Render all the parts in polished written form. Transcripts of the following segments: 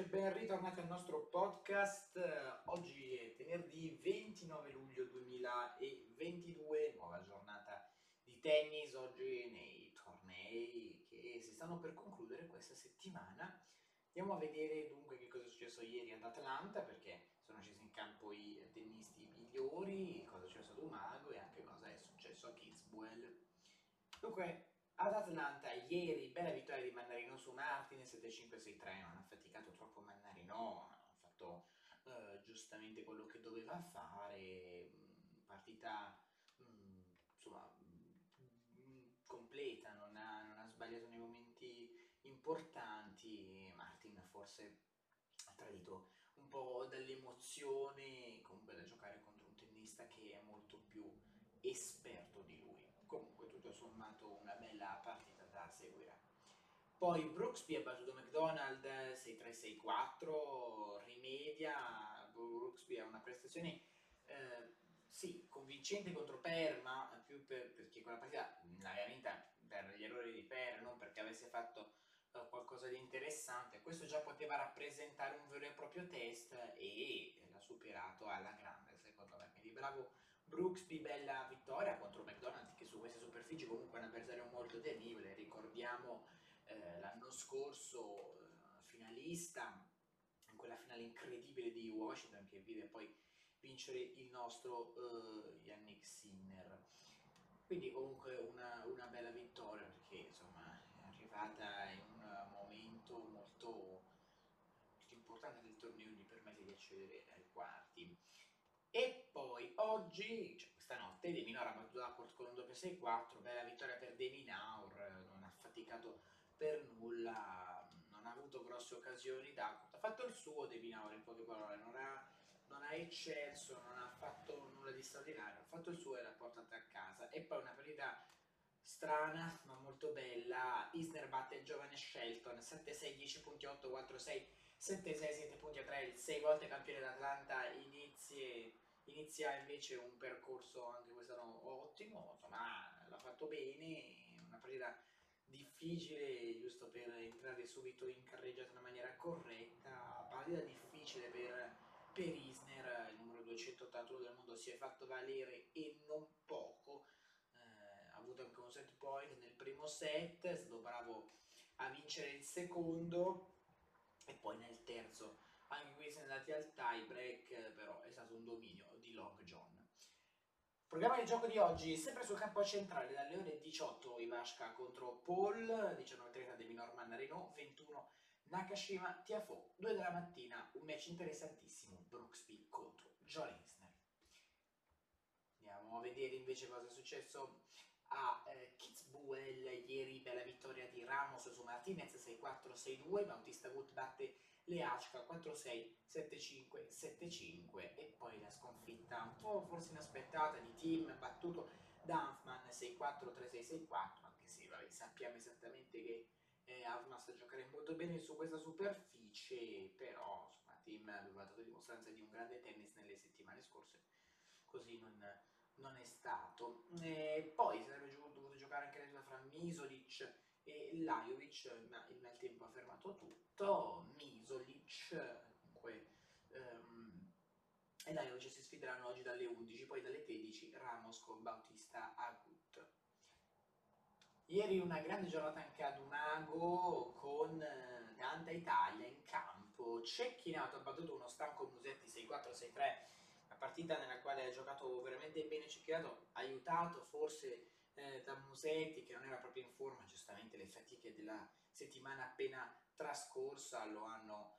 e ben ritornati al nostro podcast. Oggi è venerdì 29 luglio 2022, nuova giornata di tennis, oggi nei tornei che si stanno per concludere questa settimana. Andiamo a vedere dunque che cosa è successo ieri ad Atlanta, perché sono scesi in campo i tennisti migliori, cosa è successo ad Umago e anche cosa è successo a Kitzbühel. Dunque, ad Atlanta ieri bella vittoria di Mandarino su Martinez 7-5-6-3, non ha faticato troppo Mandarino, ha fatto giustamente quello che doveva fare, partita insomma completa, non ha sbagliato nei momenti importanti. Martin forse ha tradito un po' dall'emozione, comunque da giocare contro un tennista che è molto più esperto di lui. Comunque tutto sommato una bella partita da seguire. Poi Brooksby ha battuto McDonald 6-3-6-4, rimedia. Brooksby ha una prestazione sì, convincente contro Perma, più perché quella partita l'aveva vinta per gli errori di Per, non perché avesse fatto qualcosa di interessante. Questo già poteva rappresentare un vero e proprio test e l'ha superato alla grande, secondo me. Quindi bravo Brooksby, bella vittoria contro McDonald, che su queste superfici comunque è un avversario molto temibile. Ricordiamo l'anno scorso finalista in quella finale incredibile di Washington che vide poi vincere il nostro Yannick Sinner. Quindi comunque una bella vittoria, perché insomma è arrivata in un momento molto importante del torneo, gli permette di accedere ai quarti. E poi oggi, cioè questa notte, De Minaur ha battuto Agut con un doppio 6-4, bella vittoria per De Minaur, non ha faticato per nulla, non ha avuto grosse occasioni d'Agut, ha fatto il suo De Minaur in poche parole, non ha eccelso, non ha fatto nulla di straordinario, ha fatto il suo e l'ha portata a casa. E poi una partita strana ma molto bella, Isner batte il giovane Shelton 7-6, 10 punti, 8, 4, 6, 7, 6, 7 punti a 3, il 6 volte campione d'Atlanta. Inizia invece un percorso anche quest'anno ottimo, insomma l'ha fatto bene, una partita difficile giusto per entrare subito in carreggiata in maniera corretta, partita difficile per Isner, il numero 281 del mondo, si è fatto valere e non poco, ha avuto anche un set point nel primo set, è stato bravo a vincere il secondo e poi nel terzo, anche qui siamo andati al tie break, però è stato un dominio di Long John. Programma di gioco di oggi, sempre sul campo centrale, dalle ore 18 Ivashka contro Paul, 19:30 De Minaur Mandarino, 21 Nakashima Tiafoe, 2 della mattina, un match interessantissimo, Brooksby contro John Isner. Andiamo a vedere invece cosa è successo a Kitzbühel ieri, bella vittoria di Ramos su Martinez 6-4-6-2, Bautista Agut batte Lajovic 4-6, 7-5, 7-5 e poi la sconfitta un po' forse inaspettata di Tim battuto da Afman 6-4, 3-6, 6-4, anche se vabbè, sappiamo esattamente che Afman sta giocando molto bene su questa superficie, però insomma Tim aveva dato dimostranza di un grande tennis nelle settimane scorse, così non è stato. E poi sarebbe dovuto giocare anche la sua fra Misolic e Lajovic, ma il maltempo ha fermato tutto. Misolic comunque e Lajovic si sfideranno oggi dalle 11, poi dalle 13 Ramos con Bautista Agut. Ieri una grande giornata anche ad Umago con tanta Italia in campo. Cecchinato ha battuto uno stanco Musetti 6-4, 6-3. La partita nella quale ha giocato veramente bene Cecchinato, aiutato forse da Musetti che non era proprio in forma, giustamente le fatiche della settimana appena trascorsa lo hanno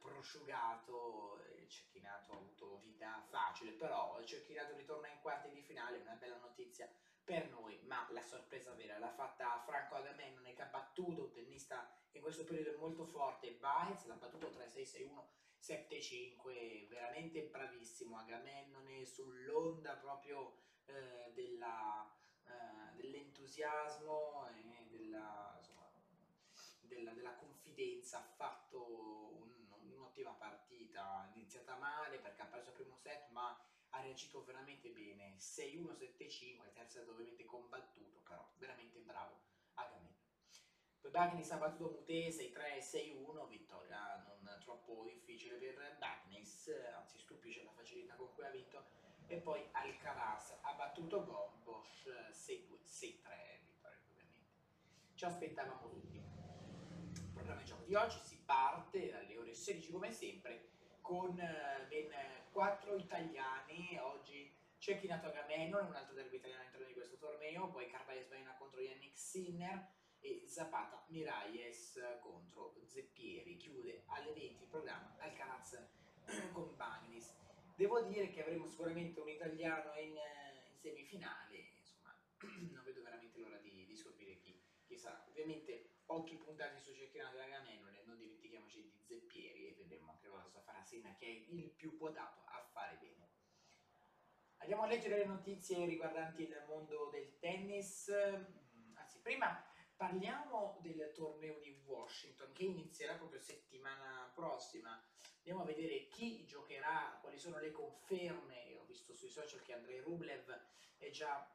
prosciugato. Cecchinato ha avuto vita facile, però Cecchinato ritorna in quarti di finale, una bella notizia per noi, ma la sorpresa vera l'ha fatta Franco Agamennone, che ha battuto un tennista in questo periodo molto forte, Baez, l'ha battuto 3-6-6-1. 7-5, veramente bravissimo Agamennone sull'onda proprio dell'entusiasmo e della confidenza. Ha fatto un'ottima partita, ha iniziata male perché ha perso il primo set ma ha reagito veramente bene, 6-1, 7-5, terzo set ovviamente combattuto, però veramente bravo Agamennone. Poi Bagnis ha battuto Mute 6-3, 6-1, vittoria non troppo difficile per Bagnis, anzi stupisce la facilità con cui ha vinto. E poi Alcaraz ha battuto Gombos 6-2, 6-3, vittoria ovviamente. Ci aspettavamo tutti. Il programma di gioco di oggi si parte alle ore 16 come sempre con ben 4 italiani. Oggi Cecchinato Agamennone, un altro derby italiano all'interno di questo torneo, poi Carvalho contro Yannick Sinner e Zapata Miralles contro Zeppieri. Chiude alle 20 il programma Alcaraz con Bagnis. Devo dire che avremo sicuramente un italiano in semifinale, insomma non vedo veramente l'ora di scoprire chi sarà. Ovviamente occhi puntati su Cecchinato e Agamennone, non dimentichiamoci di Zeppieri e vedremo anche cosa farà Sinner, che è il più quotato a fare bene. Andiamo a leggere le notizie riguardanti il mondo del tennis. Anzi, prima parliamo del torneo di Washington che inizierà proprio settimana prossima. Andiamo a vedere chi giocherà, quali sono le conferme. Ho visto sui social che Andrei Rublev è già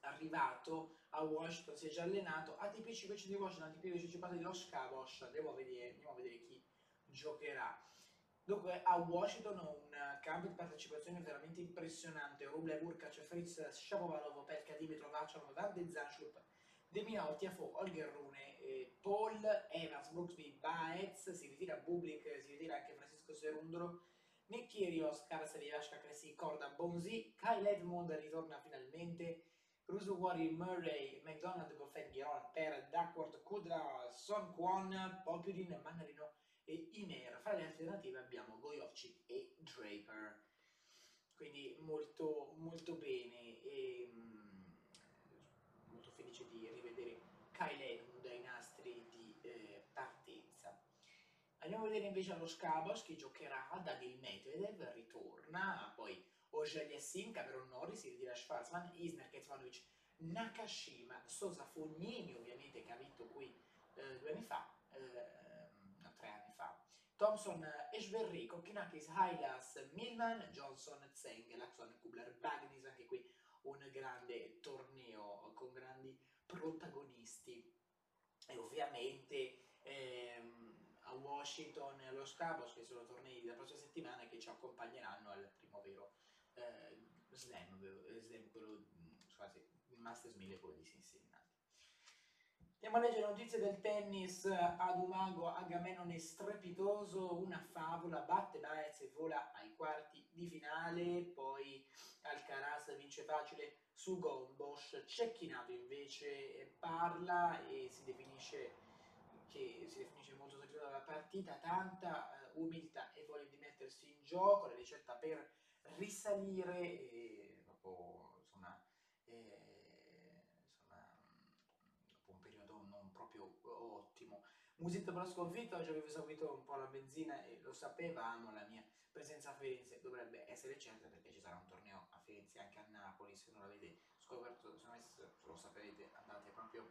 arrivato a Washington, si è già allenato. ATP 500 di Washington, ATP 250 di Los Cabos. Andiamo a vedere chi giocherà. Dunque a Washington un campo di partecipazione veramente impressionante: Rublev, Urkac, Fritz, Shapovalov, Pelka, Dimitrov, Vachanov, Van de Zanschlup, De Minaur, Tiafoe, Holger Rune, Paul, Evans, Brooksby, Baez, si ritira Bublik, si ritira anche Francisco Serundolo, Nekirios, Karas, Ivashka, Cressy, Corda, Bonzi, Kyle Edmund ritorna finalmente, Rusuwari, Murray, McDonald, Buffet, Giron, Per, Duckworth, Kudra, Son Kwon, Popurin, Mandarino e Isner. Fra le alternative abbiamo Goyovci e Draper, quindi molto molto bene e molto felice di rivedere Kyle Edmund dai nastri di partenza. Andiamo a vedere invece allo Scabos che giocherà Daniil Medvedev, ritorna, poi Ojaljassin, Cameron Norris, si ritira Schwarzman, Isner, Ketvanovic, Nakashima, Sosa, Fognini ovviamente che ha vinto qui 2 anni fa, 3 anni fa, Thompson, Echeverry, Kokkinakis, Hailas, Milman, Johnson, Tseng, Laxon, Kubler, Bagnis. Anche qui un grande torneo con grandi protagonisti e ovviamente a Washington e Los Cabos, che sono tornei della prossima settimana che ci accompagneranno al primo vero slam, quello, scusate, Masters 1000, quello di Cincinnati. Andiamo a leggere notizie del tennis. Ad Umago Agamennone strepitoso, una favola, batte Baez e vola ai quarti di finale, poi Alcaraz vince facile su Gombos. Cecchinato invece parla e si definisce molto satisfatto dalla partita, tanta umiltà e voglia di mettersi in gioco, la ricetta per risalire e dopo insomma, un periodo non proprio ottimo. Musetti per la sconfitta, già avevo esaurito un po' la benzina e lo sapevamo, la mia presenza a Firenze dovrebbe essere certa perché ci sarà un torneo a Firenze e anche a Napoli. Se non l'avete scoperto, se lo sapete, andate proprio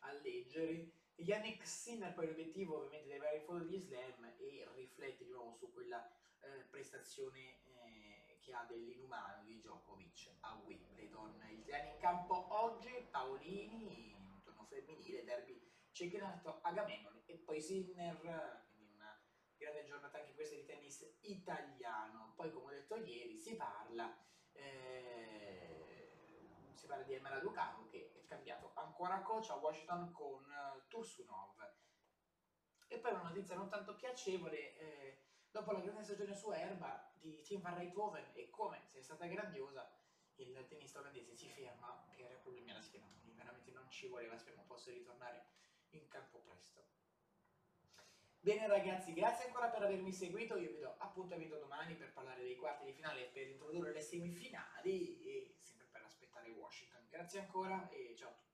a leggere. Yannick Sinner, poi l'obiettivo ovviamente deve arrivare in fondo degli slam e riflette di nuovo su quella prestazione che ha dell'inumano di Djokovic a Wimbledon. Gli italiani in campo oggi: Paolini, un turno femminile, derby Cecchinato, Agamennone e poi Sinner, quindi una grande giornata anche questa di tennis italiano. Poi, come ho detto ieri, si parla di Elmar Lucano, che è cambiato ancora coach a Washington con Tursunov. E poi una notizia non tanto piacevole, dopo la grande stagione su erba di Tim van Rijthoven e come se è stata grandiosa, il tennista olandese si ferma per problemi alla schiena, quindi veramente non ci voleva, speriamo possa ritornare in campo presto. Bene ragazzi, grazie ancora per avermi seguito, io vi do appuntamento domani per parlare dei quarti di finale e per introdurre le semifinali e sempre per aspettare Washington. Grazie ancora e ciao a tutti.